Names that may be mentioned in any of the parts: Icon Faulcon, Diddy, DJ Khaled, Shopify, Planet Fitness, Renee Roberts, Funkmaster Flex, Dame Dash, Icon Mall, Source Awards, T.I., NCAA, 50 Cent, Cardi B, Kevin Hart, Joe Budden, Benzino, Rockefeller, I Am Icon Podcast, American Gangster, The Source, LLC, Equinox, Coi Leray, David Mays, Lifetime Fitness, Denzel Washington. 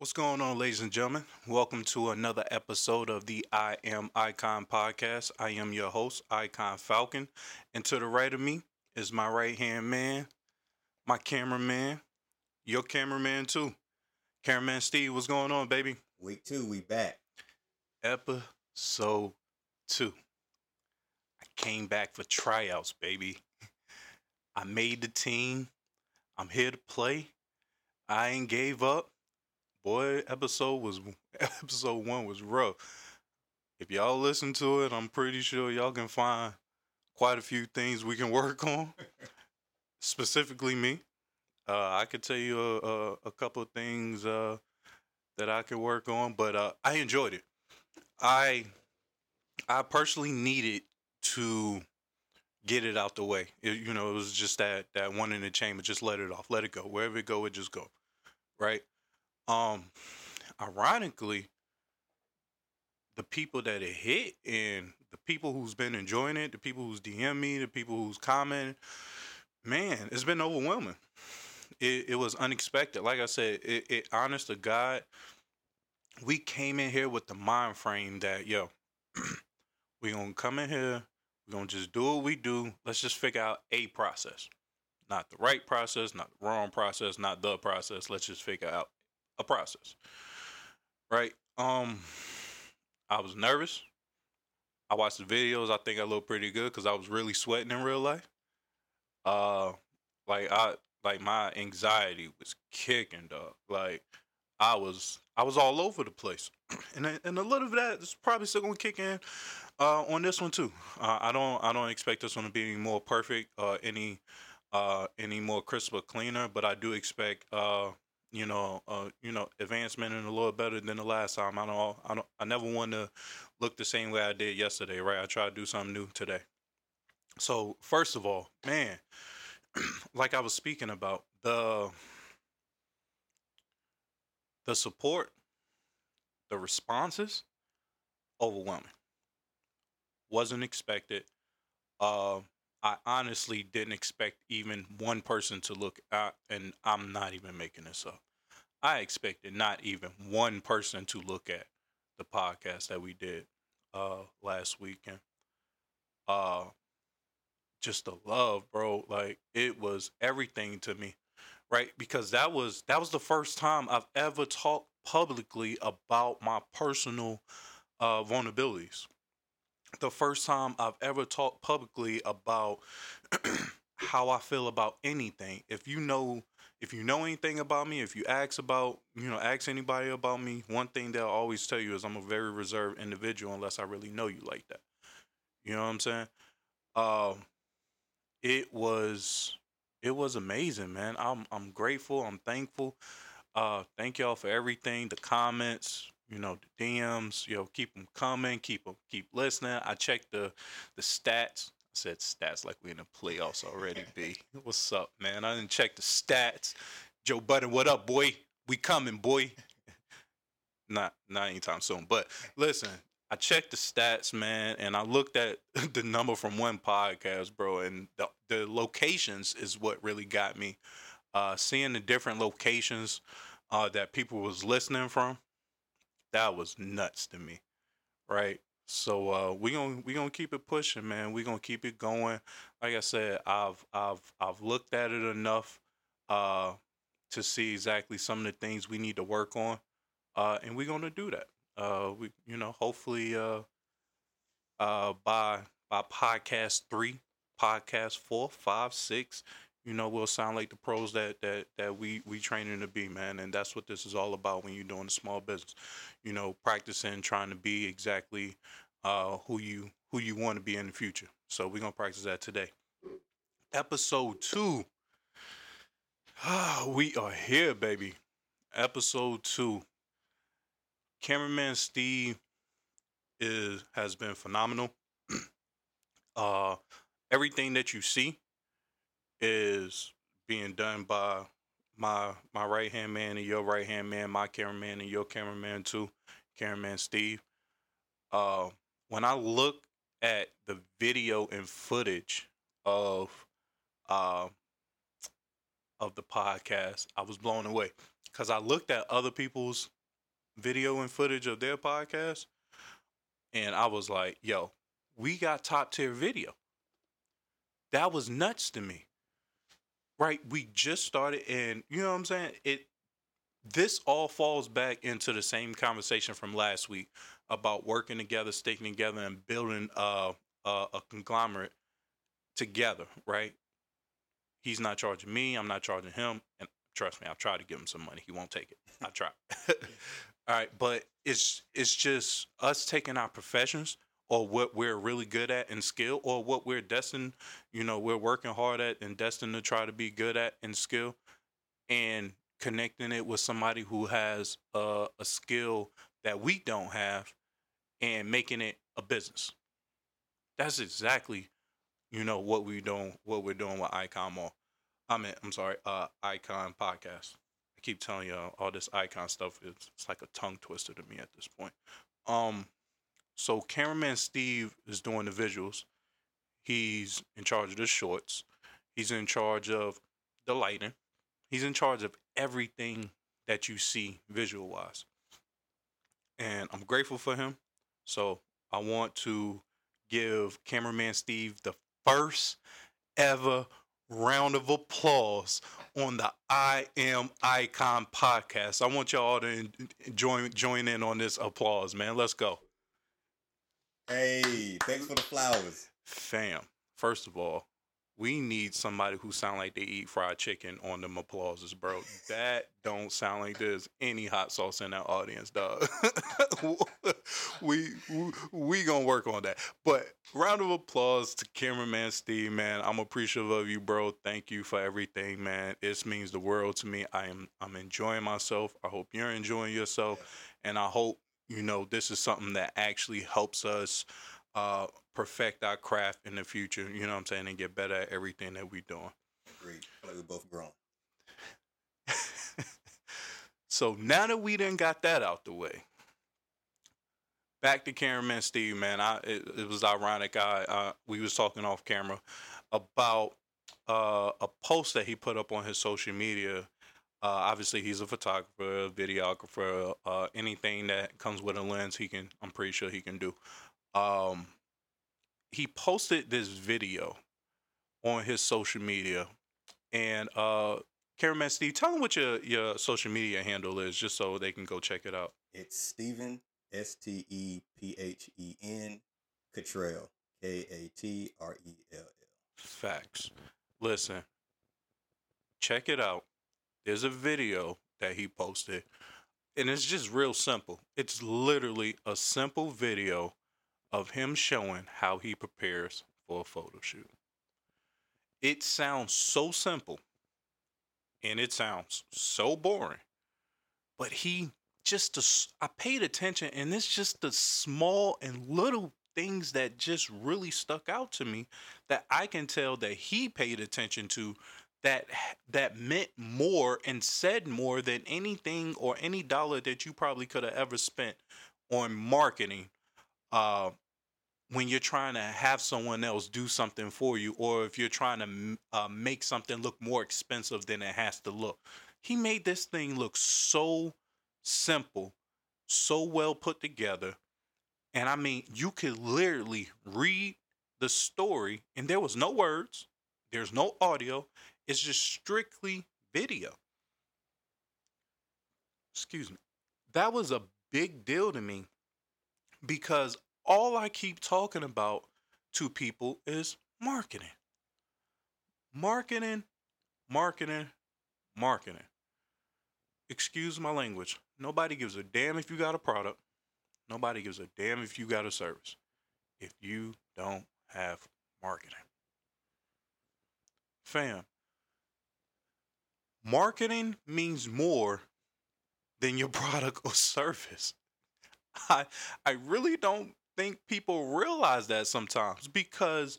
What's going on, ladies and gentlemen? Welcome to another episode of the I Am Icon Podcast. I am your host, Icon Faulcon. And to the right of me is my right-hand man, my cameraman, your cameraman too. Cameraman Steve, what's going on, baby? Week two, we back. Episode 2. I came back for tryouts, baby. I made the team. I'm here to play. I ain't gave up. Boy, episode 1 was rough. If y'all listen to it, I'm pretty sure y'all can find quite a few things we can work on. Specifically me. I could tell you a couple of things that I could work on, but I enjoyed it. I personally needed to get it out the way. It was just that one in the chamber. Just let it off. Let it go. Wherever it go, it just go. Right? Ironically, the people that it hit and the people who's been enjoying it, the people who's DM me, the people who's commented, man, it's been overwhelming. It was unexpected. Like I said, it honest to God, we came in here with the mind frame that, yo, we're going to come in here, we're going to just do what we do. Let's just figure out a process. Not the right process, not the wrong process, not the process. Let's just figure out a process, right? I was nervous. I watched the videos. I think I looked pretty good because I was really sweating in real life. My anxiety was kicking, dog. Like I was all over the place, and a little of that is probably still gonna kick in on this one too. I don't expect this one to be any more perfect, any more crisp or cleaner, but I do expect advancement and a little better than the last time. I never want to look the same way I did yesterday, right? I try to do something new today. So first of all, man, like I was speaking about, the support, the responses, overwhelming. Wasn't expected. I honestly didn't expect even one person to look at, and I'm not even making this up. I expected not even one person to look at the podcast that we did last weekend. Just the love, bro. Like, it was everything to me, right? Because that was the first time I've ever talked publicly about my personal vulnerabilities. The first time I've ever talked publicly about how I feel about anything. If you know anything about me, if you ask anybody about me, one thing they'll always tell you is I'm a very reserved individual unless I really know you like that. You know what I'm saying? It was amazing, man. I'm grateful. I'm thankful. Thank y'all for everything. The comments. The DMs, keep them coming, keep listening. I checked the stats. I said stats like we in the playoffs already, B. What's up, man? I didn't check the stats. Joe Budden, what up, boy? We coming, boy. Not anytime soon. But listen, I checked the stats, man, and I looked at the number from one podcast, bro, and the locations is what really got me. Seeing the different locations that people was listening from. That was nuts to me, right? So we gonna keep it pushing, man. We gonna keep it going. Like I said, I've looked at it enough to see exactly some of the things we need to work on, and we're gonna do that. Hopefully by podcast 3, podcast 4, 5, 6. We'll sound like the pros that we training to be, man. And that's what this is all about when you're doing a small business. Practicing, trying to be exactly who you want to be in the future. So we're going to practice that today. Episode 2. We are here, baby. Episode 2. Cameraman Steve has been phenomenal. Everything that you see is being done by my right-hand man and your right-hand man, my cameraman and your cameraman too, Cameraman Steve. When I look at the video and footage of of the podcast, I was blown away because I looked at other people's video and footage of their podcast, and I was like, yo, we got top tier video. That was nuts to me. Right? We just started, and you know what I'm saying? This all falls back into the same conversation from last week about working together, sticking together, and building a conglomerate together, right? He's not charging me. I'm not charging him. And trust me, I've tried to give him some money. He won't take it. I tried. All right. But it's just us taking our professions or what we're really good at and skill, or what we're destined, you know, we're working hard at and destined to try to be good at and skill, and connecting it with somebody who has a skill that we don't have and making it a business. That's exactly, you know, what we're doing with Icon Mall. Icon Podcast. I keep telling y'all all this Icon stuff. It's like a tongue twister to me at this point. So Cameraman Steve is doing the visuals. He's in charge of the shorts. He's in charge of the lighting. He's in charge of everything that you see visual-wise. And I'm grateful for him. So I want to give Cameraman Steve the first ever round of applause on the I Am Icon podcast. I want y'all to join in on this applause, man. Let's go. Hey, thanks for the flowers. Fam, first of all, we need somebody who sound like they eat fried chicken on them applauses, bro. That don't sound like there's any hot sauce in that audience, dog. we gonna work on that. But round of applause to Cameraman Steve, man. I'm appreciative of you, bro. Thank you for everything, man. It means the world to me. I'm enjoying myself. I hope you're enjoying yourself, and I hope you know this is something that actually helps us perfect our craft in the future, you know what I'm saying, and get better at everything that we're doing. Agreed. Like we're both grown. So now that we done got that out the way, back to Cameraman Steve, man. It was ironic. We was talking off camera about a post that he put up on his social media. Obviously, he's a photographer, videographer, anything that comes with a lens, I'm pretty sure he can do. He posted this video on his social media, and Cameraman Steve, tell him what your social media handle is, just so they can go check it out. It's Stephen Stephen Cottrell, Katrell. Facts. Listen, check it out. There's a video that he posted, and it's just real simple. It's literally a simple video of him showing how he prepares for a photo shoot. It sounds so simple, and it sounds so boring, but I paid attention, and it's just the small and little things that just really stuck out to me that I can tell that he paid attention to, that meant more and said more than anything or any dollar that you probably could have ever spent on marketing. When you're trying to have someone else do something for you, or if you're trying to make something look more expensive than it has to look. He made this thing look so simple, so well put together. And I mean, you could literally read the story, and there was no words. There's no audio. It's just strictly video. Excuse me. That was a big deal to me, because all I keep talking about to people is marketing. Marketing, marketing, marketing. Excuse my language. Nobody gives a damn if you got a product. Nobody gives a damn if you got a service. If you don't have marketing. Fam, marketing means more than your product or service. I really don't think people realize that sometimes, because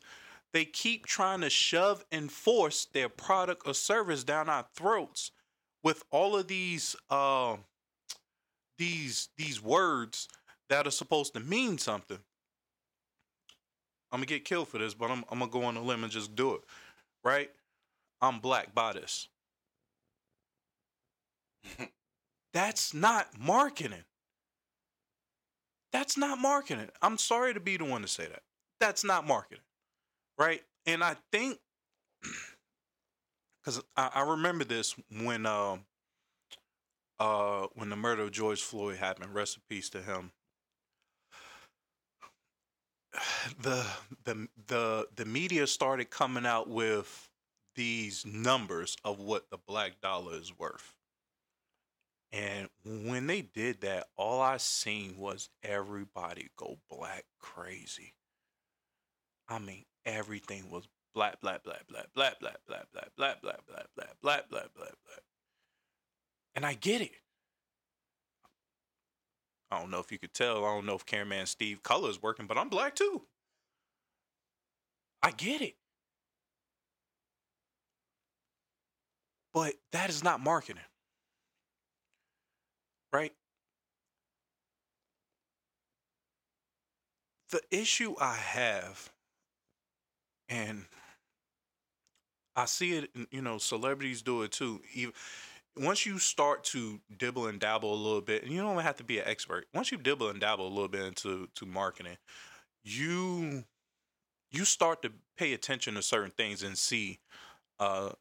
they keep trying to shove and force their product or service down our throats with all of these words that are supposed to mean something. I'm gonna get killed for this, but I'm gonna go on a limb and just do it. Right? I'm black by this. That's not marketing. That's not marketing. I'm sorry to be the one to say that. That's not marketing, right? And I think, because I remember this when the murder of George Floyd happened, rest in peace to him. The media started coming out with these numbers of what the black dollar is worth. And when they did that, all I seen was everybody go black crazy. I mean, everything was black, black, black, black, black, black, black, black, black, black, black, black, black, black, black, black. And I get it. I don't know if you could tell. I don't know if Cameraman Steve color is working, but I'm black too. I get it. But that is not marketing. Right? The issue I have, and I see it, you know, celebrities do it too. Once you start to dibble and dabble a little bit, and you don't have to be an expert. Once you dibble and dabble a little bit into marketing, you start to pay attention to certain things and see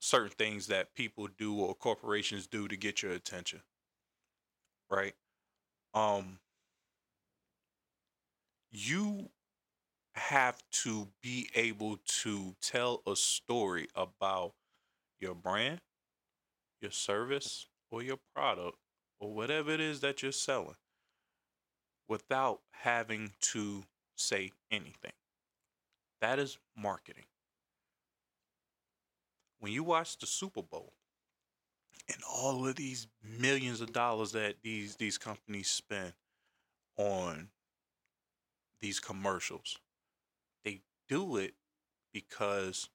certain things that people do or corporations do to get your attention, right? You have to be able to tell a story about your brand, your service, or your product, or whatever it is that you're selling, without having to say anything. That is marketing. When you watch the Super Bowl and all of these millions of dollars that these companies spend on these commercials, they do it because,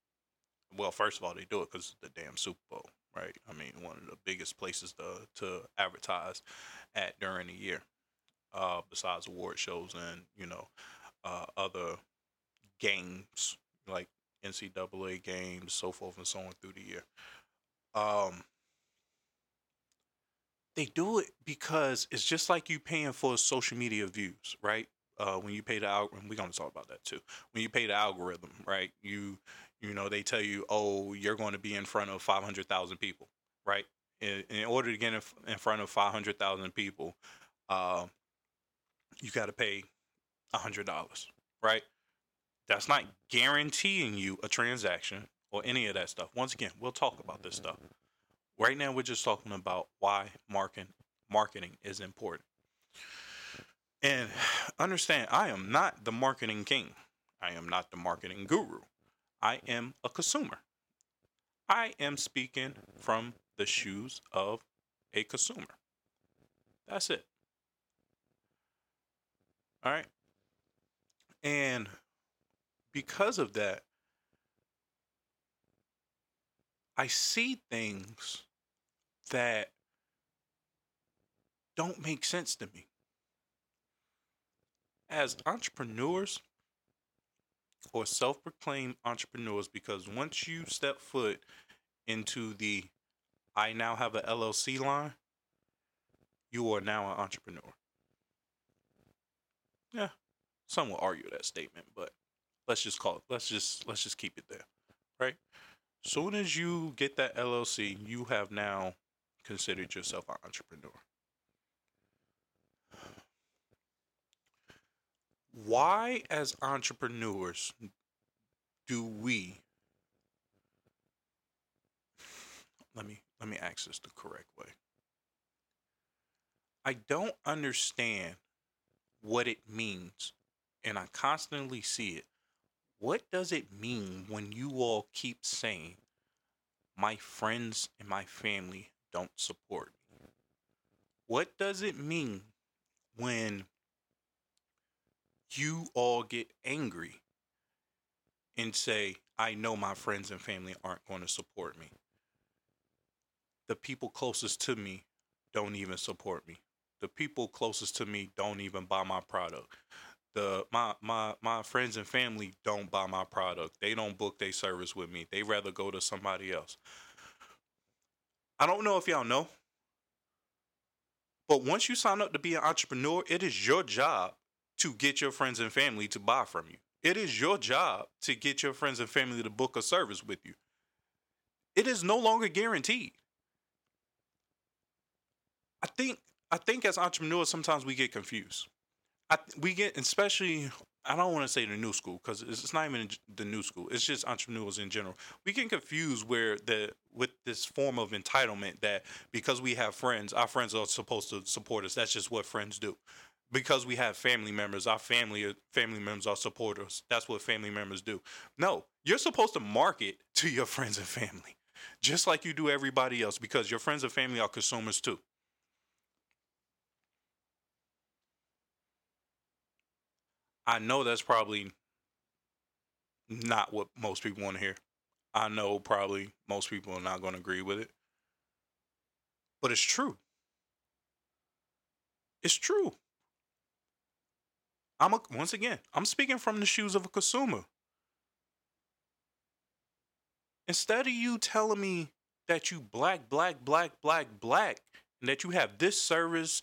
well, first of all, they do it because it's the damn Super Bowl. Right, I mean, one of the biggest places to advertise at during the year, besides award shows and, you know, other games like NCAA games, so forth and so on through the year. They do it because it's just like you paying for social media views, right? When you pay the algorithm, we're gonna talk about that too. When you pay the algorithm, right? You know, they tell you, oh, you're going to be in front of 500,000 people, right? In order to get in front of 500,000 people, you got to pay $100, right? That's not guaranteeing you a transaction or any of that stuff. Once again, we'll talk about this stuff. Right now, we're just talking about why marketing is important. And understand, I am not the marketing king. I am not the marketing guru. I am a consumer. I am speaking from the shoes of a consumer. That's it. All right. And because of that, I see things that don't make sense to me. As entrepreneurs, or self-proclaimed entrepreneurs, because once you step foot into the I now have an LLC line, you are now an entrepreneur. Yeah, some will argue that statement, but let's just call it. Let's just keep it there, right? Soon as you get that LLC, you have now considered yourself an entrepreneur. Why, as entrepreneurs, do we? Let me ask this the correct way. I don't understand what it means, and I constantly see it. What does it mean when you all keep saying, "My friends and my family don't support me"? What does it mean when you all get angry and say, I know my friends and family aren't going to support me. The people closest to me don't even support me. The people closest to me don't even buy my product. My friends and family don't buy my product. They don't book their service with me. They rather go to somebody else. I don't know if y'all know, But once you sign up to be an entrepreneur, it is your job to get your friends and family to buy from you. It is your job to get your friends and family to book a service with you. It is no longer guaranteed. I think as entrepreneurs, sometimes we get confused. I don't want to say the new school because it's not even the new school. It's just entrepreneurs in general. We get confused with this form of entitlement that because we have friends, our friends are supposed to support us. That's just what friends do. Because we have family members, our family members are supporters. That's what family members do. No, you're supposed to market to your friends and family, just like you do everybody else, because your friends and family are consumers too. I know that's probably not what most people want to hear. I know probably most people are not going to agree with it. But it's true. It's true. Once again, I'm speaking from the shoes of a consumer. Instead of you telling me that you black, and that you have this service,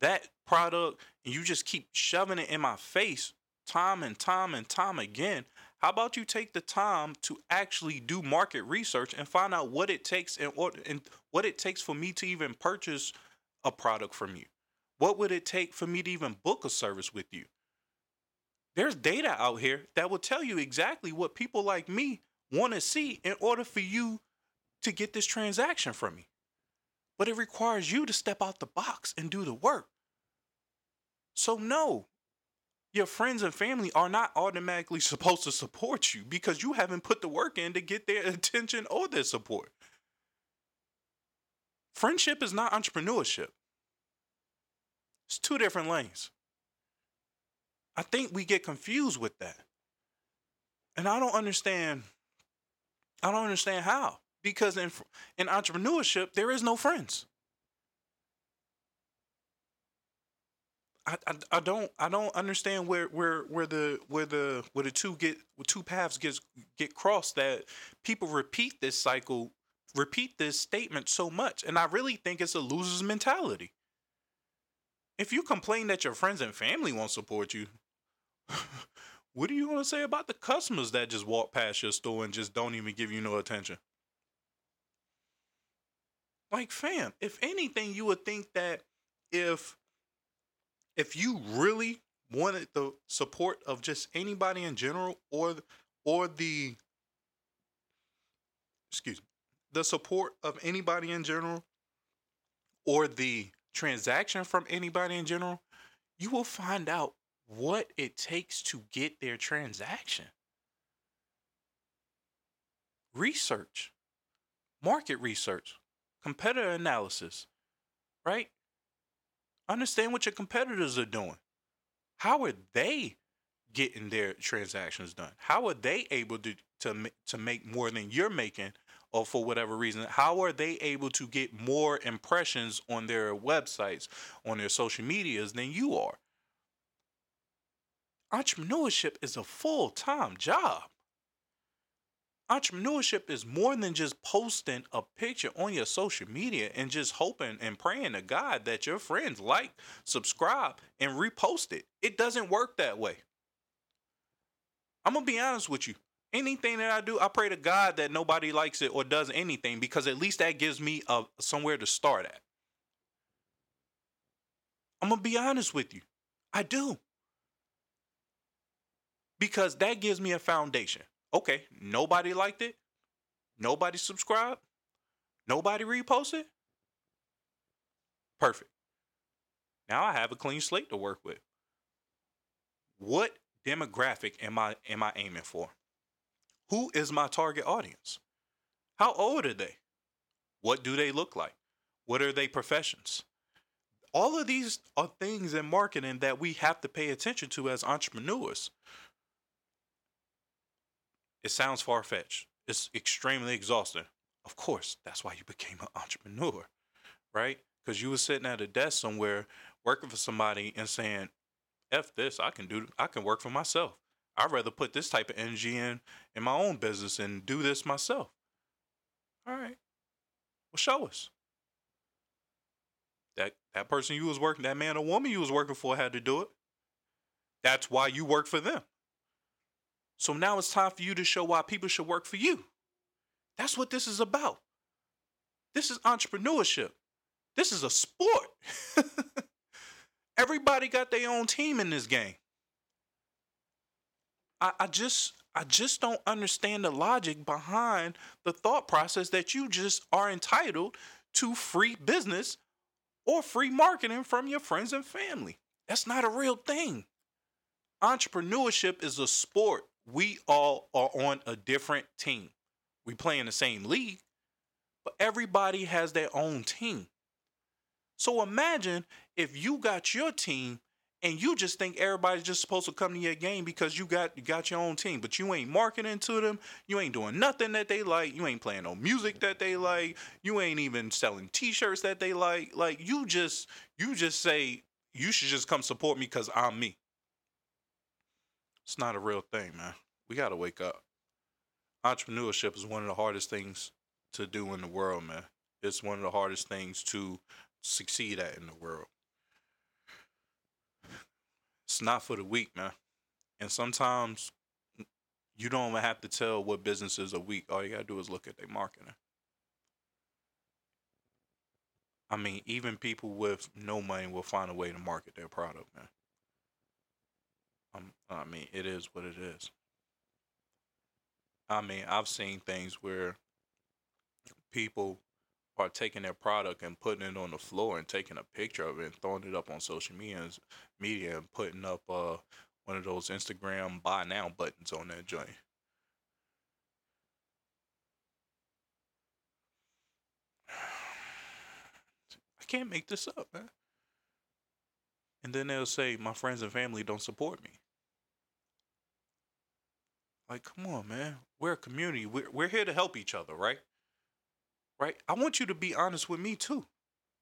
that product, and you just keep shoving it in my face time and time again, how about you take the time to actually do market research and find out what it takes and what it takes for me to even purchase a product from you? What would it take for me to even book a service with you? There's data out here that will tell you exactly what people like me want to see in order for you to get this transaction from me. But it requires you to step out the box and do the work. So no, your friends and family are not automatically supposed to support you because you haven't put the work in to get their attention or their support. Friendship is not entrepreneurship. It's two different lanes. I think we get confused with that. And I don't understand how. Because in entrepreneurship, there is no friends. I don't understand where the two paths get crossed, that people repeat this statement so much, and I really think it's a loser's mentality. If you complain that your friends and family won't support you, what are you going to say about the customers that just walk past your store and just don't even give you no attention? Like, fam, if anything, you would think that if you really wanted the support of just anybody in general, the support of anybody in general, or the transaction from anybody in general, you will find out what it takes to get their transaction. Research, market research, competitor analysis, right? Understand what your competitors are doing. How are they getting their transactions done? How are they able to make more than you're making, or for whatever reason? How are they able to get more impressions on their websites, on their social medias than you are? Entrepreneurship is a full-time job. Entrepreneurship is more than just posting a picture on your social media and just hoping and praying to God that your friends like, subscribe, and repost it. It doesn't work that way. I'm going to be honest with you. Anything that I do, I pray to God that nobody likes it or does anything, because at least that gives me somewhere to start at. I'm going to be honest with you. I do. Because that gives me a foundation. Okay, nobody liked it, nobody subscribed, nobody reposted. Perfect. Now I have a clean slate to work with. What demographic am I aiming for? Who is my target audience? How old are they? What do they look like? What are their professions? All of these are things in marketing that we have to pay attention to as entrepreneurs. It sounds far-fetched. It's extremely exhausting. Of course, that's why you became an entrepreneur, right? Because you were sitting at a desk somewhere working for somebody and saying, F this, I can work for myself. I'd rather put this type of energy in my own business and do this myself. All right. Well, show us. That person you was working, that man or woman you was working for had to do it. That's why you work for them. So now it's time for you to show why people should work for you. That's what this is about. This is entrepreneurship. This is a sport. Everybody got their own team in this game. I just don't understand the logic behind the thought process that you just are entitled to free business or free marketing from your friends and family. That's not a real thing. Entrepreneurship is a sport. We all are on a different team. We play in the same league, but everybody has their own team. So imagine if you got your team and you just think everybody's just supposed to come to your game because you got your own team, but you ain't marketing to them. You ain't doing nothing that they like. You ain't playing no music that they like. You ain't even selling T-shirts that they like. Like you just say, you should just come support me because I'm me. It's not a real thing, man. We got to wake up. Entrepreneurship is one of the hardest things to do in the world, man. It's one of the hardest things to succeed at in the world. It's not for the weak, man. And sometimes you don't even have to tell what businesses are weak. All you got to do is look at their marketing. I mean, even people with no money will find a way to market their product, man. I mean, it is what it is. I mean, I've seen things where people are taking their product and putting it on the floor and taking a picture of it and throwing it up on social media and putting up one of those Instagram buy now buttons on that joint. I can't make this up, man. And then they'll say, my friends and family don't support me. Like, come on, man. We're a community. We're here to help each other, right? Right? I want you to be honest with me, too.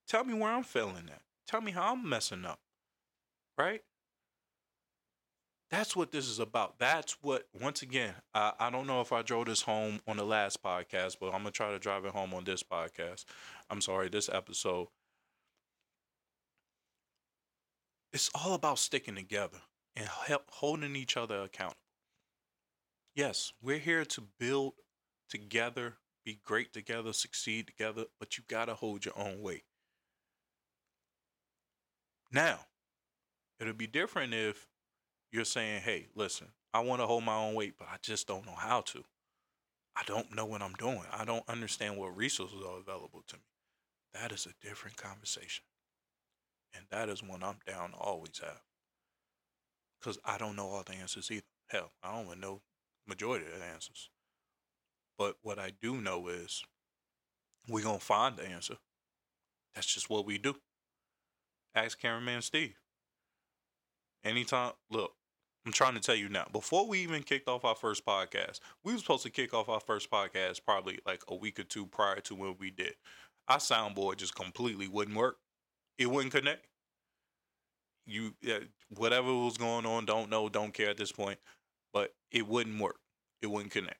Tell me where I'm failing at. Tell me how I'm messing up. Right? That's what this is about. That's what, once again, I don't know if I drove this home on the last podcast, but I'm going to try to drive it home on this podcast. I'm sorry, this episode. It's all about sticking together and holding each other accountable. Yes, we're here to build together, be great together, succeed together, but you got to hold your own weight. Now, it'll be different if you're saying, hey, listen, I want to hold my own weight, but I just don't know how to. I don't know what I'm doing. I don't understand what resources are available to me. That is a different conversation. And that is one I'm down to always have. Because I don't know all the answers either. Hell, I don't even know the majority of the answers. But what I do know is we're going to find the answer. That's just what we do. Ask Cameraman Steve. Anytime, look, I'm trying to tell you now. Before we even kicked off our first podcast, we were supposed to kick off our first podcast probably like a week or two prior to when we did. Our soundboard just completely wouldn't work. It wouldn't connect. Whatever was going on, don't know, don't care at this point. But it wouldn't work. It wouldn't connect.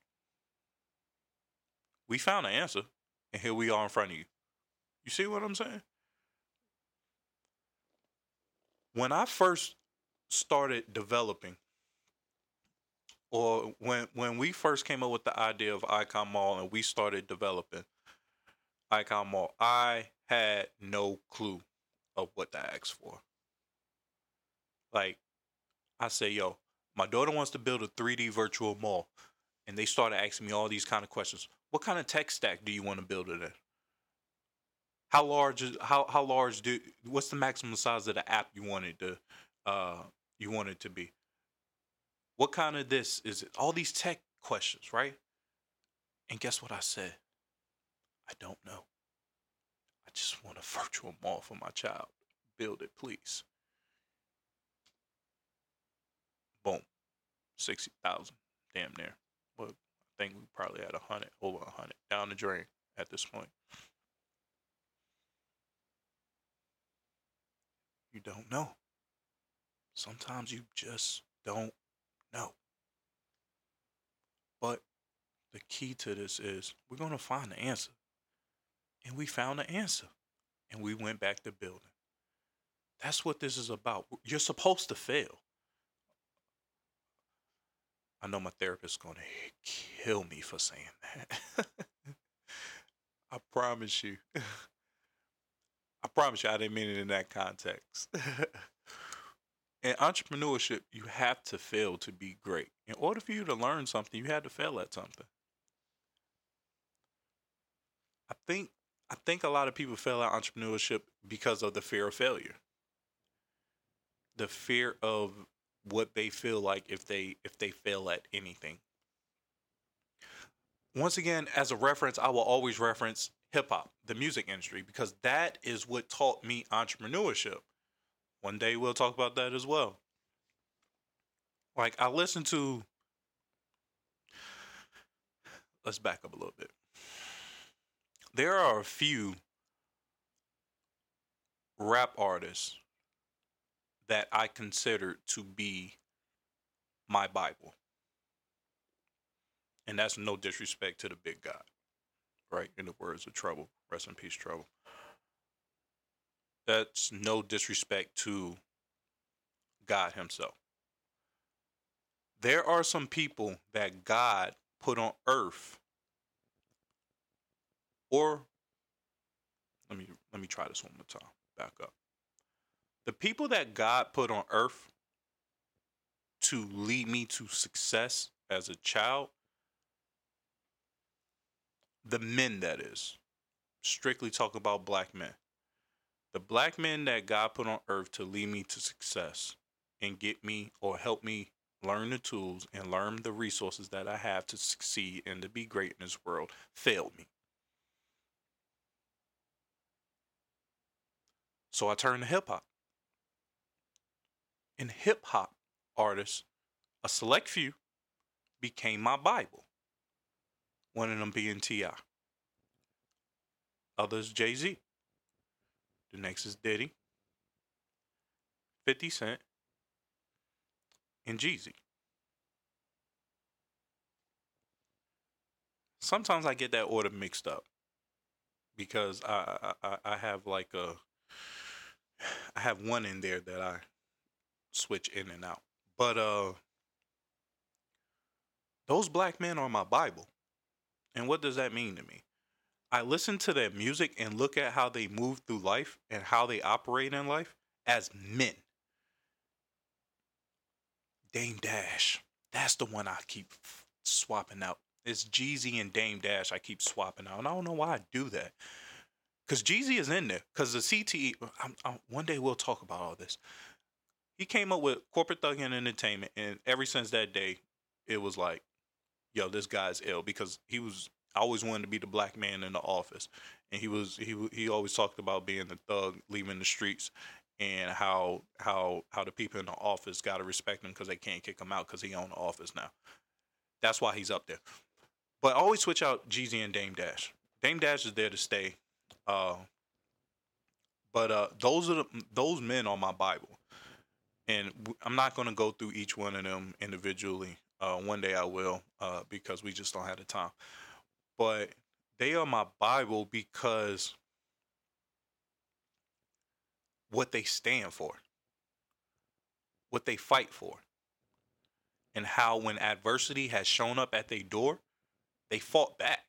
We found an answer, and here we are in front of you. You see what I'm saying? When I first started developing, or when we first came up with the idea of Icon Mall and we started developing Icon Mall, I had no clue of what to ask for. Like, I say, yo, my daughter wants to build a 3D virtual mall. And they started asking me all these kind of questions. What kind of tech stack do you want to build it in? What's the maximum size of the app you want it to be? What kind of this is it? All these tech questions, right? And guess what I said? I don't know. I just want a virtual mall for my child. Build it, please. Boom. 60,000. Damn near. Well, I think we probably had 100, over 100. Down the drain at this point. You don't know. Sometimes you just don't know. But the key to this is we're going to find the answer. And we found the answer. and we went back to building. That's what this is about. You're supposed to fail. I know my therapist is going to kill me for saying that. I promise you. I promise you I didn't mean it in that context. In entrepreneurship, you have to fail to be great. In order for you to learn something, you had to fail at something. I think a lot of people fail at entrepreneurship because of the fear of failure. The fear of what they feel like if they fail at anything. Once again, as a reference, I will always reference hip-hop, the music industry, because that is what taught me entrepreneurship. One day we'll talk about that as well. Like, I listened to... Let's back up a little bit. There are a few rap artists that I consider to be my Bible. And that's no disrespect to the big guy. Right? In the words of Trouble. Rest in peace, Trouble. That's no disrespect to God himself. There are some people that God put on earth. Or, let me try this one more time. Back up. The people that God put on earth to lead me to success as a child, the men that is, strictly talk about black men. The black men that God put on earth to lead me to success and get me or help me learn the tools and learn the resources that I have to succeed and to be great in this world failed me. So I turned to hip-hop. And hip-hop artists, a select few, became my Bible. One of them being T.I. Others, Jay-Z. The next is Diddy, 50 Cent, and Jeezy. Sometimes I get that order mixed up because I have like a... I have one in there that I switch in and out. But those black men are my Bible. And what does that mean to me? I listen to their music and look at how they move through life and how they operate in life as men. Dame Dash. That's the one I keep swapping out. It's Jeezy and Dame Dash I keep swapping out. And I don't know why I do that. Because Jeezy is in there. Because the CTE, one day we'll talk about all this. He came up with Corporate Thug and Entertainment. And ever since that day, it was like, yo, this guy's ill. Because he was, I always wanted to be the black man in the office. And he always talked about being the thug, leaving the streets. And how the people in the office got to respect him because they can't kick him out because he owned the office now. That's why he's up there. But I always switch out Jeezy and Dame Dash. Dame Dash is there to stay. But those men are my Bible, and I'm not going to go through each one of them individually. One day I will, because we just don't have the time. But they are my Bible because what they stand for, what they fight for, and how when adversity has shown up at their door, they fought back.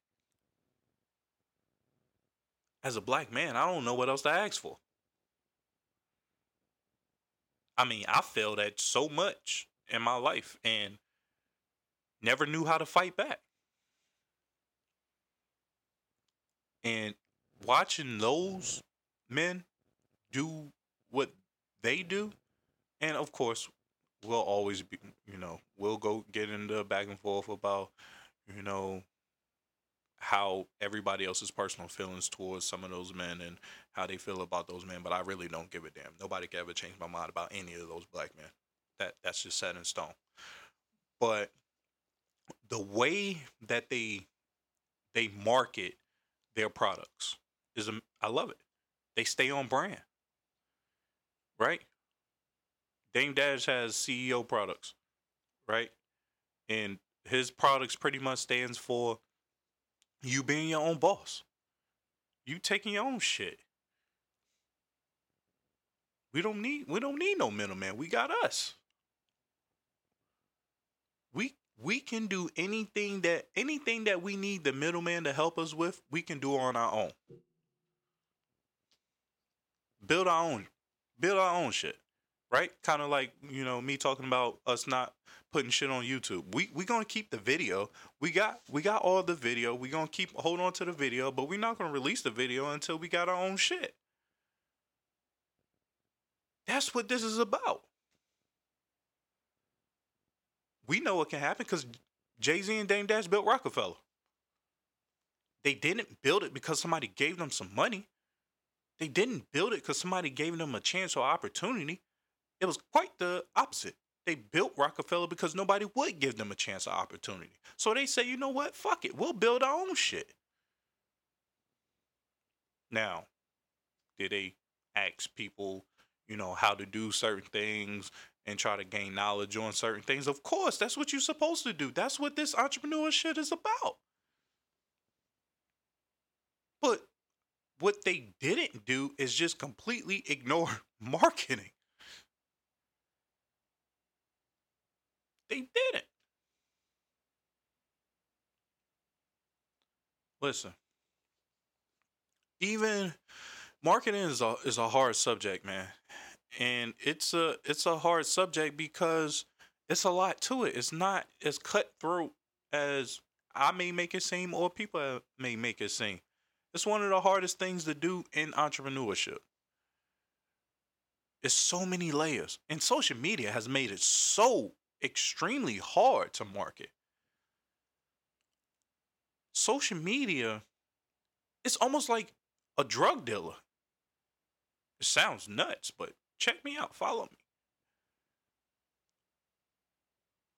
As a black man, I don't know what else to ask for. I mean, I failed at so much in my life and never knew how to fight back. And watching those men do what they do, and of course, we'll always be, we'll go get into back and forth about, how everybody else's personal feelings towards some of those men and how they feel about those men, but I really don't give a damn. Nobody can ever change my mind about any of those black men. That's just set in stone. But the way that they market their products is, I love it. They stay on brand, right? Dame Dash has CEO products, right? And his products pretty much stands for you being your own boss. You taking your own shit. We don't need no middleman. We got us. We can do anything that we need the middleman to help us with, we can do on our own. Build our own shit. Right? Kind of like, you know, me talking about us not putting shit on YouTube. We going to keep the video. We got all the video. We going to hold on to the video, but we're not going to release the video until we got our own shit. That's what this is about. We know what can happen because Jay-Z and Dame Dash built Rockefeller. They didn't build it because somebody gave them some money. They didn't build it because somebody gave them a chance or opportunity. It was quite the opposite. They built Rockefeller because nobody would give them a chance or opportunity. So they say, you know what? Fuck it. We'll build our own shit. Now, did they ask people, you know, how to do certain things and try to gain knowledge on certain things? Of course, that's what you're supposed to do. That's what this entrepreneur shit is about. But what they didn't do is just completely ignore marketing. They didn't. Listen, even marketing is a hard subject, man. And it's a hard subject because it's a lot to it. It's not as cutthroat as I may make it seem or people may make it seem. It's one of the hardest things to do in entrepreneurship. It's so many layers. And social media has made it so extremely hard to market. Social media, it's almost like a drug dealer. It sounds nuts, but check me out. Follow me.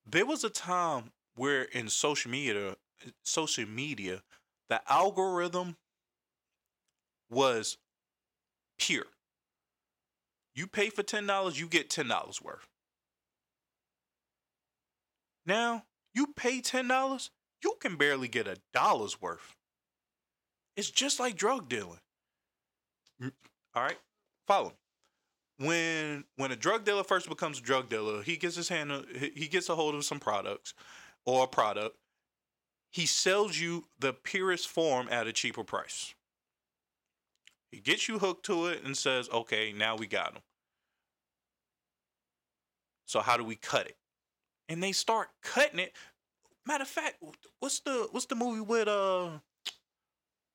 There was a time where in social media, the algorithm was pure. You pay for $10, you get $10 worth. Now, you pay $10, you can barely get a dollar's worth. It's just like drug dealing. All right? Follow me. When a drug dealer first becomes a drug dealer, he gets a hold of some products or a product. He sells you the purest form at a cheaper price. He gets you hooked to it and says, okay, now we got him. So how do we cut it? And they start cutting it. Matter of fact, what's the movie with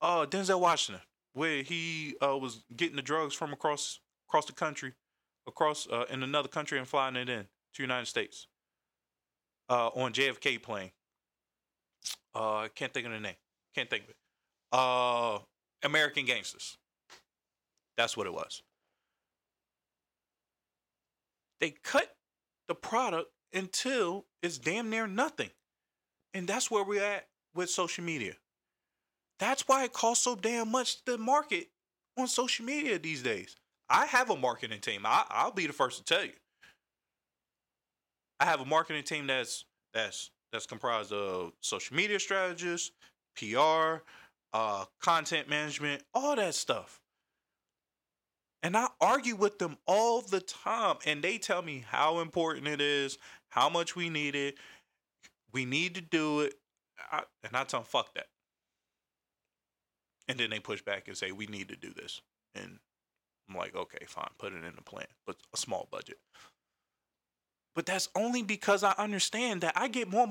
Denzel Washington where he was getting the drugs from across the country, in another country and flying it in to United States on JFK plane. I can't think of the name. Can't think of it. American Gangsters. That's what it was. They cut the product until it's damn near nothing. And that's where we're at with social media. That's why it costs so damn much to market on social media these days. I have a marketing team. I'll be the first to tell you. I have a marketing team that's comprised of social media strategists, PR, content management, all that stuff. And I argue with them all the time. And they tell me how important it is, how much we need it. We need to do it. And I tell them, fuck that. And then they push back and say, we need to do this. And I'm like, okay, fine. Put it in the plan. But a small budget. But that's only because I understand that I get more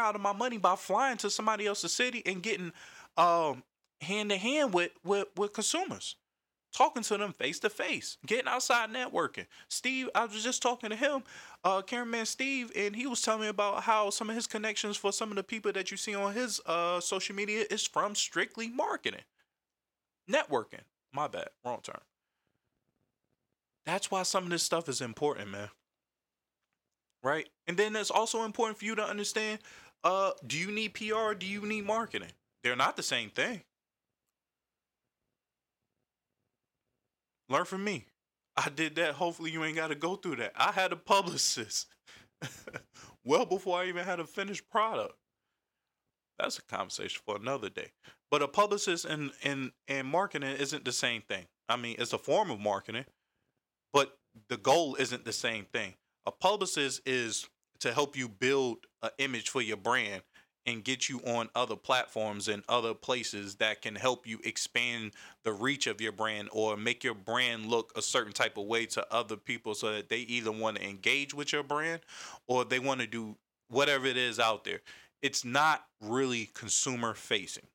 out of my money by flying to somebody else's city and getting hand-to-hand with consumers. Talking to them face to face, getting outside networking. Steve, I was just talking to him, Cameraman Steve, and he was telling me about how some of his connections for some of the people that you see on his social media is from strictly marketing. Networking. My bad. Wrong term. That's why some of this stuff is important, man. Right? And then it's also important for you to understand, do you need PR or do you need marketing? They're not the same thing. Learn from me. I did that. Hopefully you ain't got to go through that. I had a publicist well before I even had a finished product. That's a conversation for another day. But a publicist and marketing isn't the same thing. I mean, it's a form of marketing, but the goal isn't the same thing. A publicist is to help you build an image for your brand and get you on other platforms and other places that can help you expand the reach of your brand or make your brand look a certain type of way to other people so that they either want to engage with your brand or they want to do whatever it is out there. It's not really consumer facing.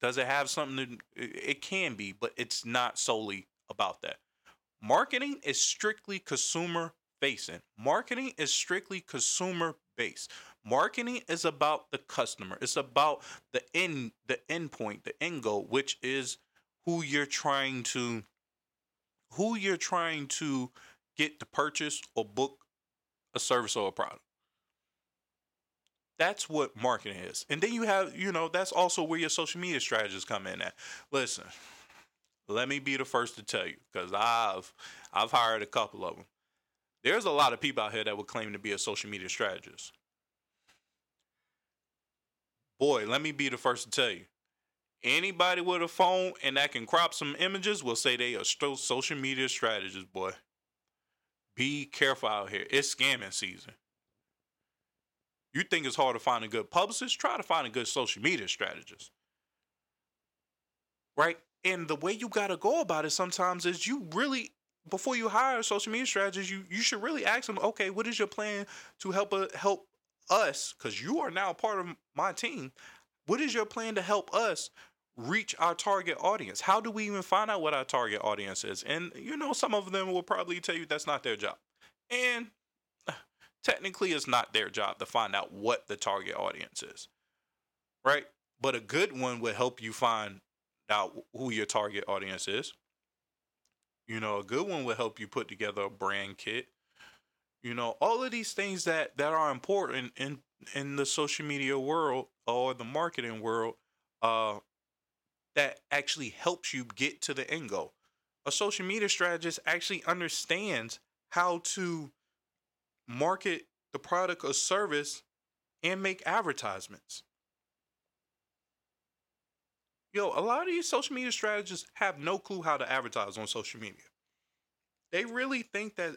Does it have something to, it can be, but it's not solely about that. Marketing is strictly consumer facing. Marketing is strictly consumer based. Marketing is about the customer. It's about the end point, the end goal, which is who you're trying to get to purchase or book a service or a product. That's what marketing is. And then you have, that's also where your social media strategies come in at. Listen, let me be the first to tell you, because I've hired a couple of them. There's a lot of people out here that would claim to be a social media strategist. Boy, let me be the first to tell you. Anybody with a phone and that can crop some images will say they are still social media strategists, boy. Be careful out here. It's scamming season. You think it's hard to find a good publicist? Try to find a good social media strategist. Right? And the way you got to go about it sometimes is you really, before you hire a social media strategist, you should really ask them, okay, what is your plan to help us? Because you are now part of my team. What is your plan to help us reach our target audience? How do we even find out what our target audience is? And, some of them will probably tell you that's not their job. And technically, it's not their job to find out what the target audience is, right? But a good one would help you find out who your target audience is. A good one would help you put together a brand kit. All of these things that are important in the social media world or the marketing world that actually helps you get to the end goal. A social media strategist actually understands how to market the product or service and make advertisements. A lot of these social media strategists have no clue how to advertise on social media. They really think that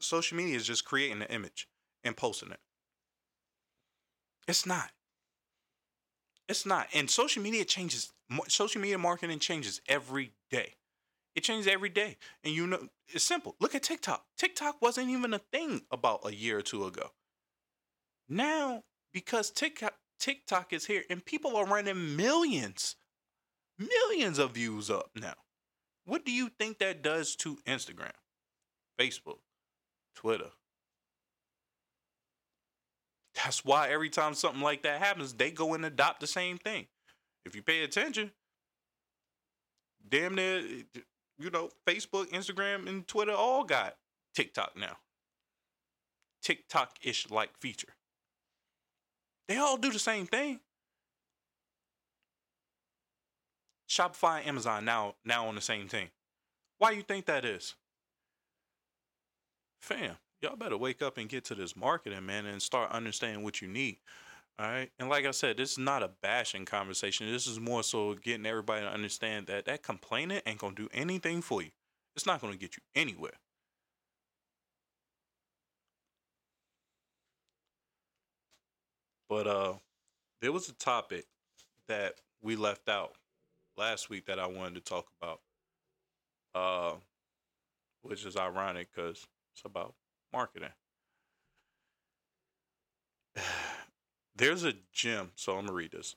social media is just creating an image and posting it. It's not. And social media changes. Social media marketing changes every day. It changes every day. And it's simple. Look at TikTok. TikTok wasn't even a thing about a year or two ago. Now, because TikTok is here and people are running millions of views up now. What do you think that does to Instagram, Facebook, Twitter? That's why every time something like that happens, they go and adopt the same thing. If you pay attention, damn near, Facebook, Instagram, and Twitter all got TikTok now. TikTok-ish like feature. They all do the same thing. Shopify and Amazon now on the same thing. Why you think that is? Fam, y'all better wake up and get to this marketing, man, and start understanding what you need. All right. And like I said, this is not a bashing conversation. This is more so getting everybody to understand that complaining ain't going to do anything for you. It's not going to get you anywhere. But there was a topic that we left out last week that I wanted to talk about, which is ironic because it's about marketing. There's a gym, so I'm going to read this.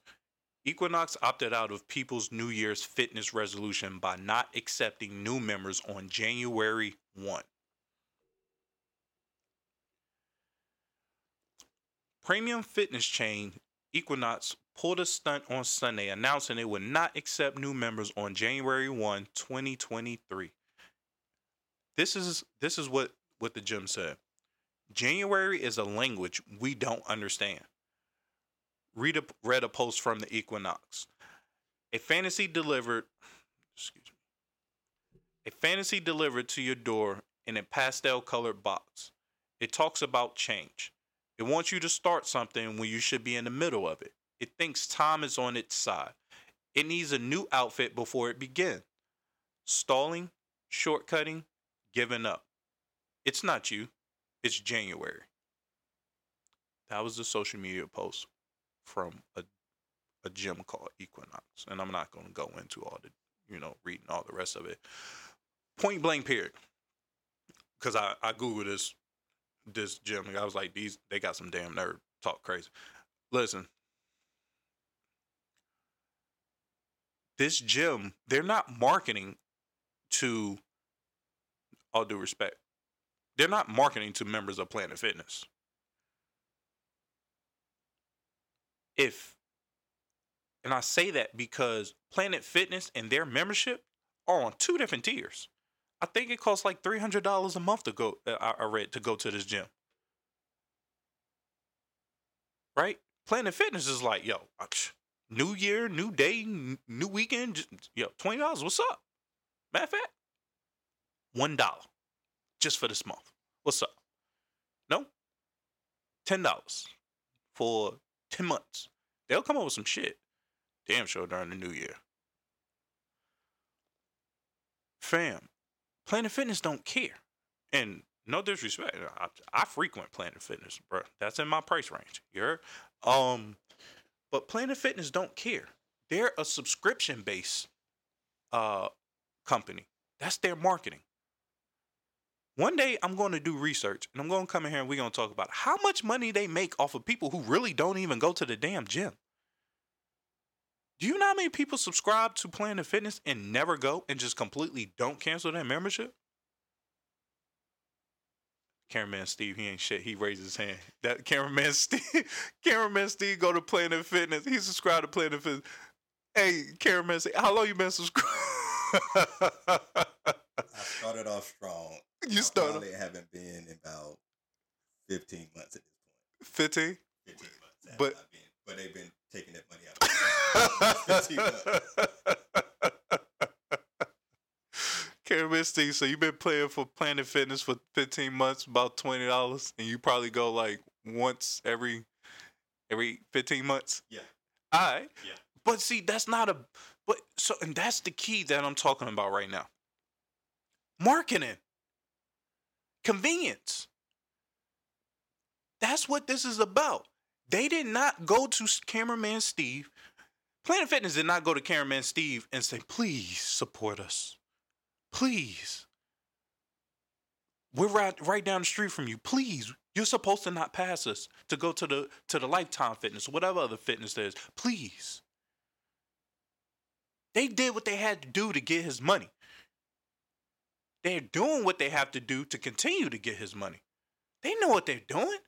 Equinox opted out of People's New Year's fitness resolution by not accepting new members on January 1. Premium fitness chain Equinox pulled a stunt on Sunday, announcing it would not accept new members on January 1, 2023. This is what the gym said. January is a language we don't understand. Read a post from the Equinox. A fantasy delivered to your door in a pastel-colored box. It talks about change. It wants you to start something when you should be in the middle of it. It thinks time is on its side. It needs a new outfit before it begins. Stalling, shortcutting, giving up. It's not you. It's January. That was the social media post from a gym called Equinox. And I'm not going to go into all the, reading all the rest of it. Point blank period. Because I Googled this gym. And I was like, they got some damn nerd talk crazy. Listen. This gym, they're not marketing to, all due respect, they're not marketing to members of Planet Fitness. And I say that because Planet Fitness and their membership are on two different tiers. I think it costs like $300 a month to go, I read, to go to this gym. Right? Planet Fitness is like, yo, new year, new day, new weekend, $20, what's up? Matter of fact, $1 just for this month. What's up? No? $10 for 10 months. They'll come up with some shit. Damn sure during the new year. Fam, Planet Fitness don't care. And no disrespect, I frequent Planet Fitness, bro. That's in my price range. You heard? But Planet Fitness don't care. They're a subscription-based company. That's their marketing. One day, I'm going to do research, and I'm going to come in here, and we're going to talk about how much money they make off of people who really don't even go to the damn gym. Do you know how many people subscribe to Planet Fitness and never go and just completely don't cancel their membership? Cameraman Steve, he ain't shit. He raised his hand. That Cameraman Steve go to Planet Fitness. He subscribed to Planet Fitness. Hey, Cameraman Steve, how long you been subscribed? I started off strong. You started? I probably haven't been in about 15 months at this point. 15? 15 months. But they've been taking that money out. 15 months. Cameraman Steve, so you've been playing for Planet Fitness for 15 months, about $20, and you probably go like once every 15 months? Yeah. All right. Yeah. But see, that's not a... and that's the key that I'm talking about right now. Marketing. Convenience. That's what this is about. They did not go to Cameraman Steve. Planet Fitness did not go to Cameraman Steve and say, please support us. Please. We're right down the street from you. Please. You're supposed to not pass us to go to the Lifetime Fitness, whatever other fitness there is. Please. They did what they had to do to get his money. They're doing what they have to do to continue to get his money. They know what they're doing.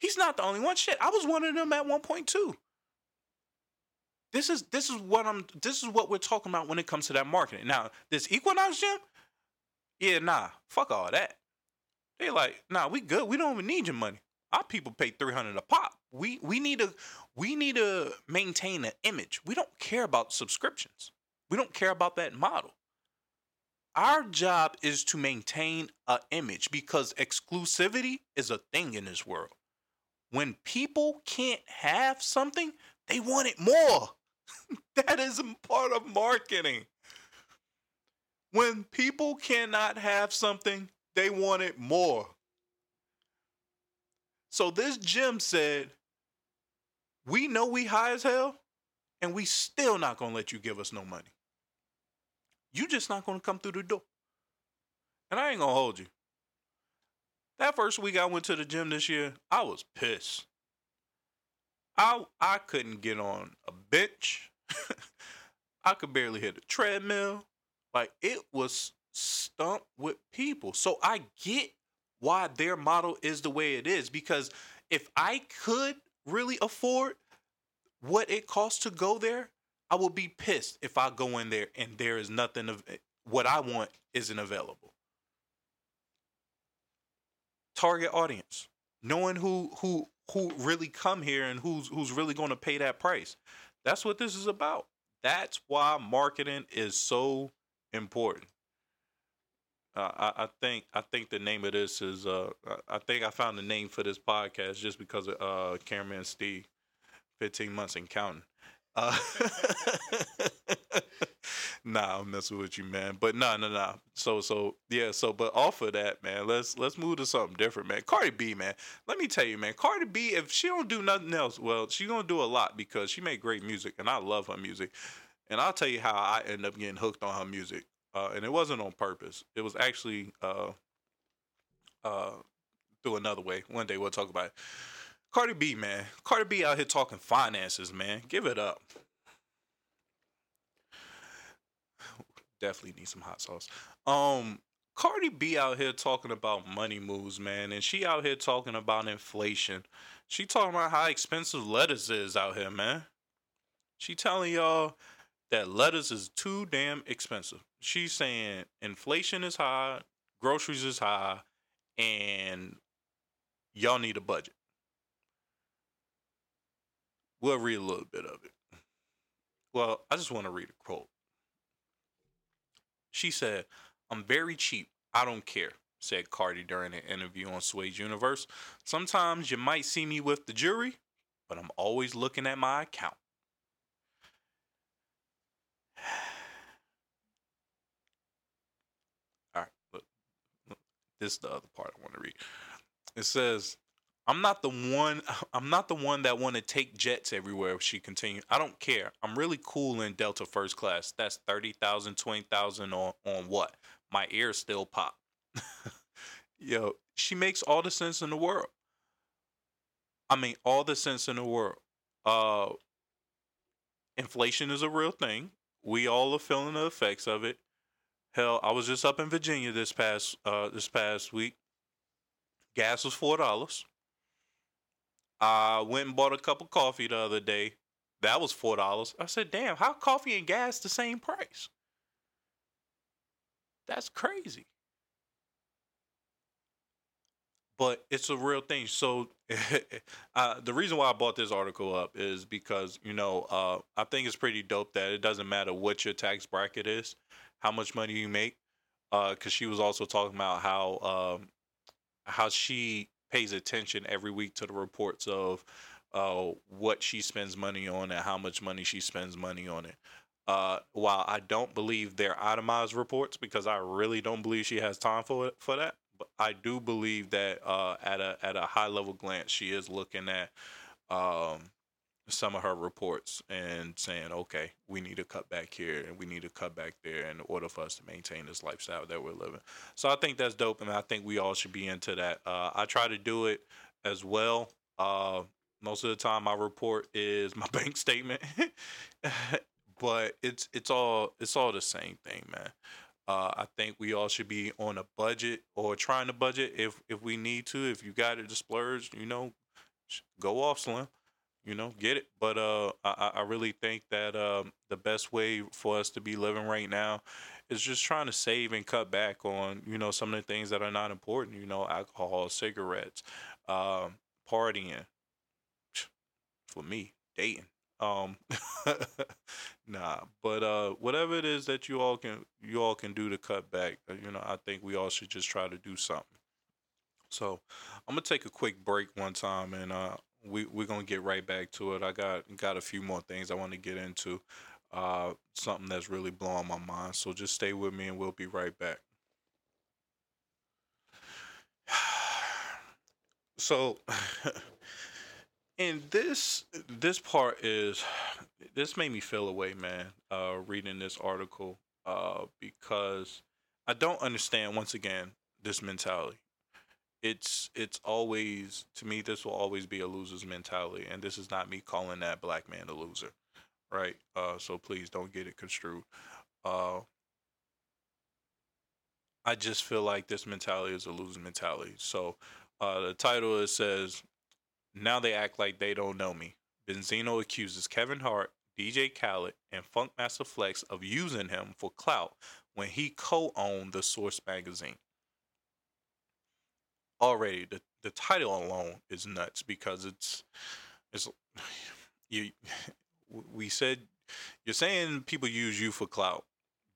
He's not the only one. Shit, I was one of them at one point too. This is what we're talking about when it comes to that marketing. Now, this Equinox gym, yeah, nah, fuck all that. They like, nah, we good. We don't even need your money. Our people pay $300 a pop. We need to maintain an image. We don't care about subscriptions. We don't care about that model. Our job is to maintain an image because exclusivity is a thing in this world. When people can't have something, they want it more. That is part of marketing. When people cannot have something, they want it more. So this gym said, we know we high as hell, and we still not going to let you give us no money. You just not going to come through the door. And I ain't going to hold you. That first week I went to the gym this year, I was pissed. I couldn't get on a bench. I could barely hit the treadmill. Like, it was stumped with people. So I get why their model is the way it is. Because if I could really afford what it costs to go there, I will be pissed if I go in there and there is nothing of what I want isn't available. Target audience, knowing who really come here and who's really going to pay that price. That's what this is about. That's why marketing is so important. I think the name of this is I think I found the name for this podcast just because of Cameraman Steve, 15 months and counting. Nah, I'm messing with you, man. But nah. So, but off of that, man, let's move to something different, man. Cardi B, man. Let me tell you, man. Cardi B, if she don't do nothing else, well, she gonna do a lot because she make great music, and I love her music. And I'll tell you how I ended up getting hooked on her music. And it wasn't on purpose. It was actually through another way. One day we'll talk about it. Cardi B, man. Cardi B out here talking finances, man. Give it up. Definitely need some hot sauce. Cardi B out here talking about money moves, man. And she out here talking about inflation. She talking about how expensive lettuce is out here, man. She telling y'all that lettuce is too damn expensive. She's saying inflation is high, groceries is high, and y'all need a budget. We'll read a little bit of it. Well, I just want to read a quote. She said, "I'm very cheap. I don't care," said Cardi during an interview on Sway's Universe. "Sometimes you might see me with the jury, but I'm always looking at my account." All right, look. This is the other part I want to read. It says, I'm not the one that want to take jets everywhere," she continued. "I don't care. I'm really cool in Delta first class. That's $30,000, $20,000 on what? My ears still pop." Yo, she makes all the sense in the world. I mean, all the sense in the world. Inflation is a real thing. We all are feeling the effects of it. Hell, I was just up in Virginia this past week. Gas was $4. I went and bought a cup of coffee the other day. That was $4. I said, damn, how coffee and gas the same price? That's crazy. But it's a real thing. So the reason why I brought this article up is because, I think it's pretty dope that it doesn't matter what your tax bracket is, how much money you make. Because she was also talking about how she pays attention every week to the reports of what she spends money on and how much money she spends money on it. While I don't believe they're itemized reports because I really don't believe she has time for that, but I do believe that at a high level glance, she is looking at some of her reports and saying, okay, we need to cut back here and we need to cut back there in order for us to maintain this lifestyle that we're living. So I think that's dope. And I think we all should be into that. I try to do it as well. Most of the time my report is my bank statement, but it's all the same thing, man. I think we all should be on a budget or trying to budget if we need to. If you got it to splurge, go off, Slim. Get it. But I really think that the best way for us to be living right now is just trying to save and cut back on, some of the things that are not important, alcohol, cigarettes, partying. For me, dating. But whatever it is that you all can do to cut back, I think we all should just try to do something. So I'm going to take a quick break one time and we're going to get right back to it. I got a few more things I want to get into, something that's really blowing my mind. So just stay with me and we'll be right back. So and this part is, this made me feel a way, man, reading this article, because I don't understand, once again, this mentality. It's always, to me, this will always be a loser's mentality. And this is not me calling that black man a loser, right? So please don't get it construed. I just feel like this mentality is a loser's mentality. So the title, it says, "Now they act like they don't know me. Benzino accuses Kevin Hart, DJ Khaled, and Funkmaster Flex of using him for clout when he co-owned The Source magazine." Already the title alone is nuts because it's you're saying people use you for clout,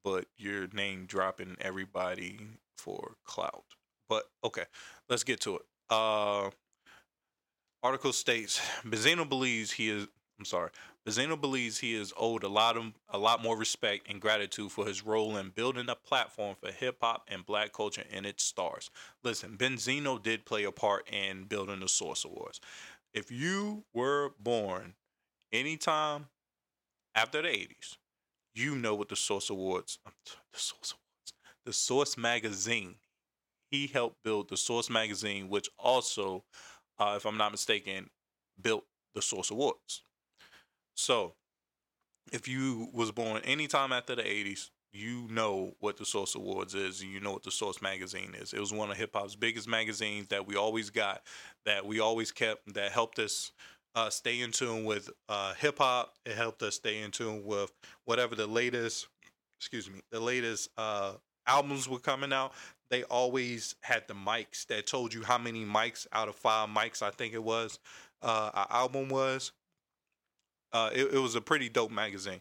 but you're name dropping everybody for clout. But okay, let's get to it. Article states Benzino believes he is I'm sorry. Benzino believes he is owed a lot more respect and gratitude for his role in building a platform for hip-hop and black culture and its stars. Listen, Benzino did play a part in building the Source Awards. If you were born anytime after the 80s, you know what the Source Magazine. He helped build the Source Magazine, which also, if I'm not mistaken, built the Source Awards. So, if you was born anytime after the 80s, you know what the Source Awards is, and you know what the Source Magazine is. It was one of hip-hop's biggest magazines that we always got, that we always kept, that helped us stay in tune with hip-hop. It helped us stay in tune with whatever the latest albums were coming out. They always had the mics that told you how many mics out of 5 mics, I think it was, our album was. It was a pretty dope magazine.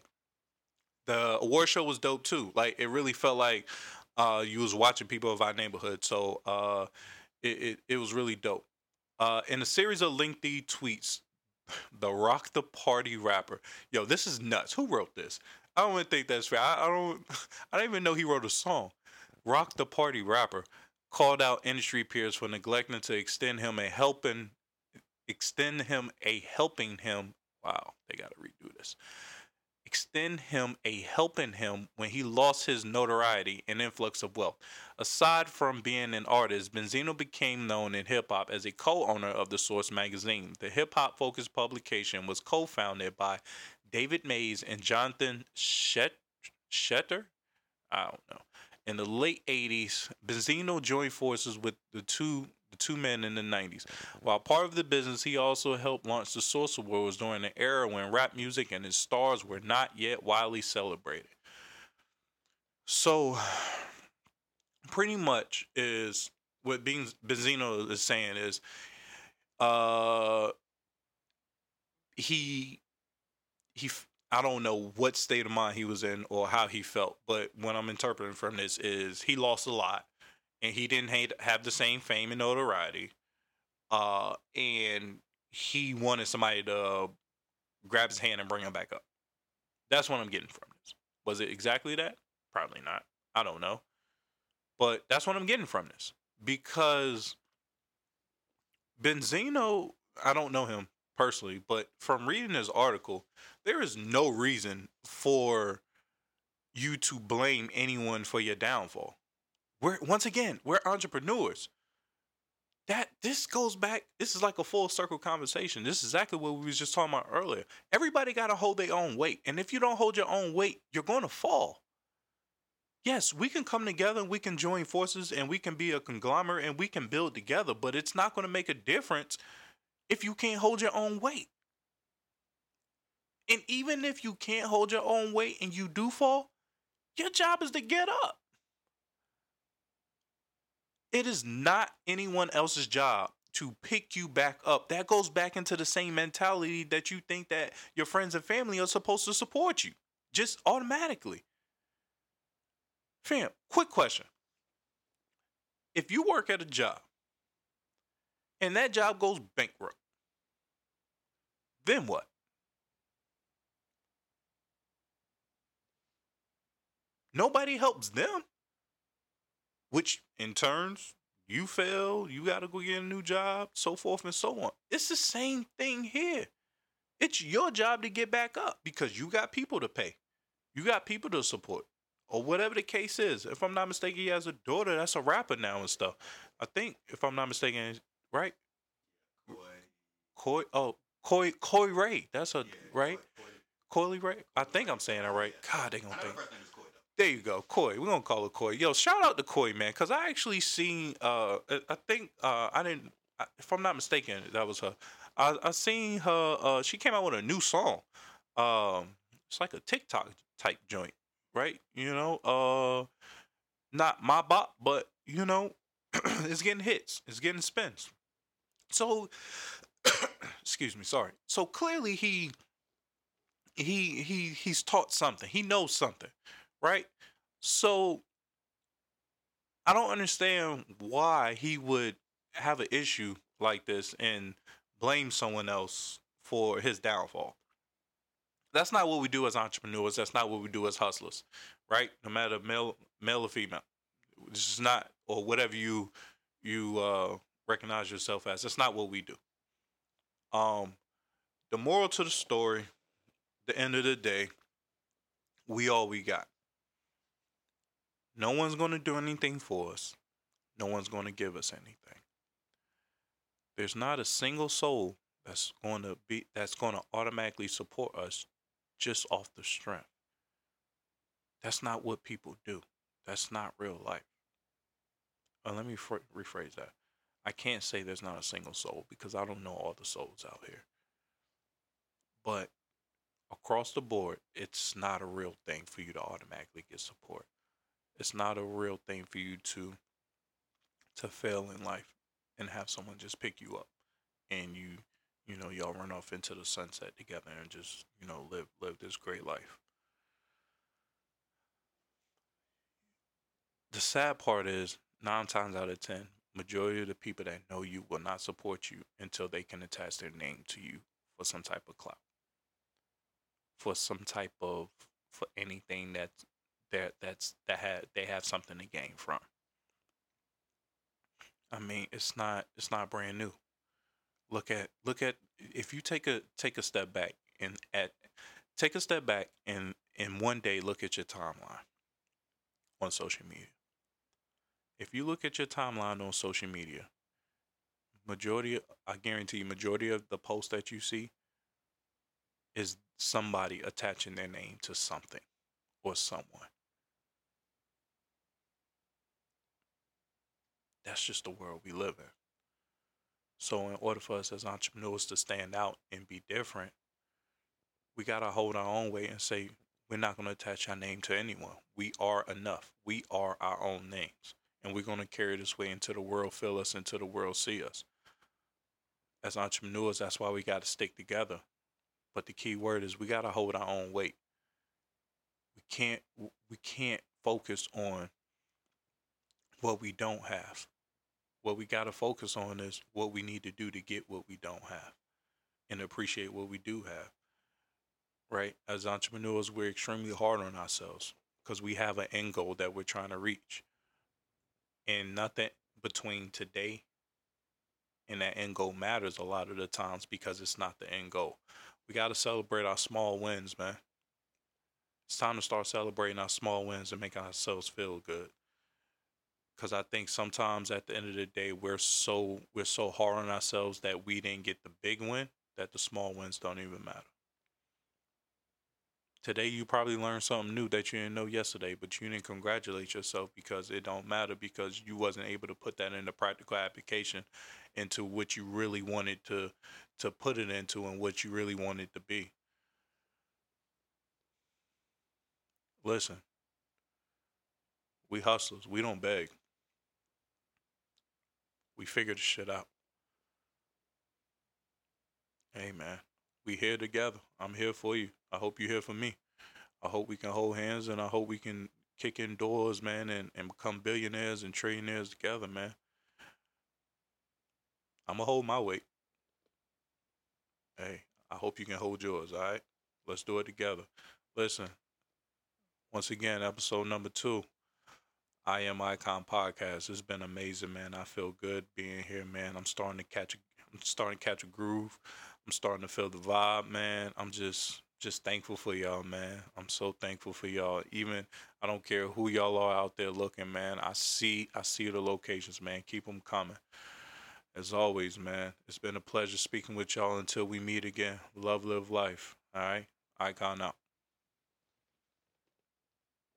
The award show was dope too. Like, it really felt like you was watching people of our neighborhood. So it was really dope. In a series of lengthy tweets, the Rock the Party rapper. Yo, this is nuts. Who wrote this? I don't even think that's fair. I don't even know he wrote a song. Rock the Party rapper called out industry peers for neglecting to extend him a helping. Wow, they got to redo this. Extend him a helping him when he lost his notoriety and influx of wealth. Aside from being an artist, Benzino became known in hip-hop as a co-owner of The Source Magazine. The hip-hop-focused publication was co-founded by David Mays and Jonathan Shetter? I don't know. In the late 80s, Benzino joined forces with the two men in the 90s. While part of the business, he also helped launch the Source Awards during an era when rap music and its stars were not yet widely celebrated. So, pretty much is what Benzino is saying is he I don't know what state of mind he was in or how he felt, but what I'm interpreting from this is he lost a lot. And he didn't have the same fame and notoriety. And he wanted somebody to grab his hand and bring him back up. That's what I'm getting from this. Was it exactly that? Probably not. I don't know. But that's what I'm getting from this. Because Benzino, I don't know him personally, but from reading this article, there is no reason for you to blame anyone for your downfall. We're entrepreneurs. This goes back. This is like a full circle conversation. This is exactly what we was just talking about earlier. Everybody got to hold their own weight. And if you don't hold your own weight, you're going to fall. Yes, we can come together and we can join forces and we can be a conglomerate and we can build together, but it's not going to make a difference if you can't hold your own weight. And even if you can't hold your own weight and you do fall, your job is to get up. It is not anyone else's job to pick you back up. That goes back into the same mentality that you think that your friends and family are supposed to support you. Just automatically. Fam, quick question. If you work at a job and that job goes bankrupt, then what? Nobody helps them. Which, in turns, you fail, you got to go get a new job, so forth and so on. It's the same thing here. It's your job to get back up because you got people to pay. You got people to support or whatever the case is. If I'm not mistaken, he has a daughter that's a rapper now and stuff. I think, if I'm not mistaken, right? Coi Leray. That's her, yeah, right? Coi Leray. I think I'm saying that right. Yeah. God, they going to think. There you go, Coi. We're going to call it Coi. Yo, shout out to Coi, man, because I actually seen, if I'm not mistaken, that was her. I seen her, she came out with a new song. It's like a TikTok type joint, right? You know, not my bop, but, you know, it's getting hits. It's getting spins. So, excuse me, sorry. So, clearly, he's taught something. He knows something. Right? So, I don't understand why he would have an issue like this and blame someone else for his downfall. That's not what we do as entrepreneurs. That's not what we do as hustlers, right? No matter male or female, this is not, or whatever you recognize yourself as. That's not what we do. The moral to the story, the end of the day, we all we got. No one's going to do anything for us. No one's going to give us anything. There's not a single soul that's going to automatically support us just off the strength. That's not what people do. That's not real life. Let me rephrase that. I can't say there's not a single soul because I don't know all the souls out here. But across the board, it's not a real thing for you to automatically get support. It's not a real thing for you to fail in life and have someone just pick you up and y'all run off into the sunset together and just, live this great life. The sad part is 9 times out of 10, majority of the people that know you will not support you until they can attach their name to you for some type of clout, for anything that they have something to gain from. I mean, it's not brand new. Look at if you take a step back and one day look at your timeline on social media. If you look at your timeline on social media, I guarantee you, majority of the posts that you see is somebody attaching their name to something or someone. That's just the world we live in. So in order for us as entrepreneurs to stand out and be different, we got to hold our own weight and say, we're not going to attach our name to anyone. We are enough. We are our own names. And we're going to carry this way until the world feel us, until the world see us. As entrepreneurs, that's why we got to stick together. But the key word is we got to hold our own weight. We can't focus on what we don't have. What we got to focus on is what we need to do to get what we don't have and appreciate what we do have. Right? As entrepreneurs, we're extremely hard on ourselves because we have an end goal that we're trying to reach. And nothing between today and that end goal matters a lot of the times because it's not the end goal. We got to celebrate our small wins, man. It's time to start celebrating our small wins and making ourselves feel good. Because I think sometimes at the end of the day, we're so hard on ourselves that we didn't get the big win that the small wins don't even matter. Today, you probably learned something new that you didn't know yesterday, but you didn't congratulate yourself because it don't matter because you wasn't able to put that into practical application into what you really wanted to put it into and what you really wanted to be. Listen, we hustlers, we don't beg. We figure the shit out. Hey, man. We here together. I'm here for you. I hope you're here for me. I hope we can hold hands and I hope we can kick in doors, man, and become billionaires and trillionaires together, man. I'm going to hold my weight. Hey, I hope you can hold yours, all right? Let's do it together. Listen, once again, episode number 2. I Am Icon Podcast. It's been amazing, man. I feel good being here, man. I'm starting to catch a groove. I'm starting to feel the vibe, man. I'm just thankful for y'all, man. I'm so thankful for y'all. Even I don't care who y'all are out there looking, man. I see the locations, man. Keep them coming. As always, man, it's been a pleasure speaking with y'all until we meet again. Love, live life. All right? Icon out.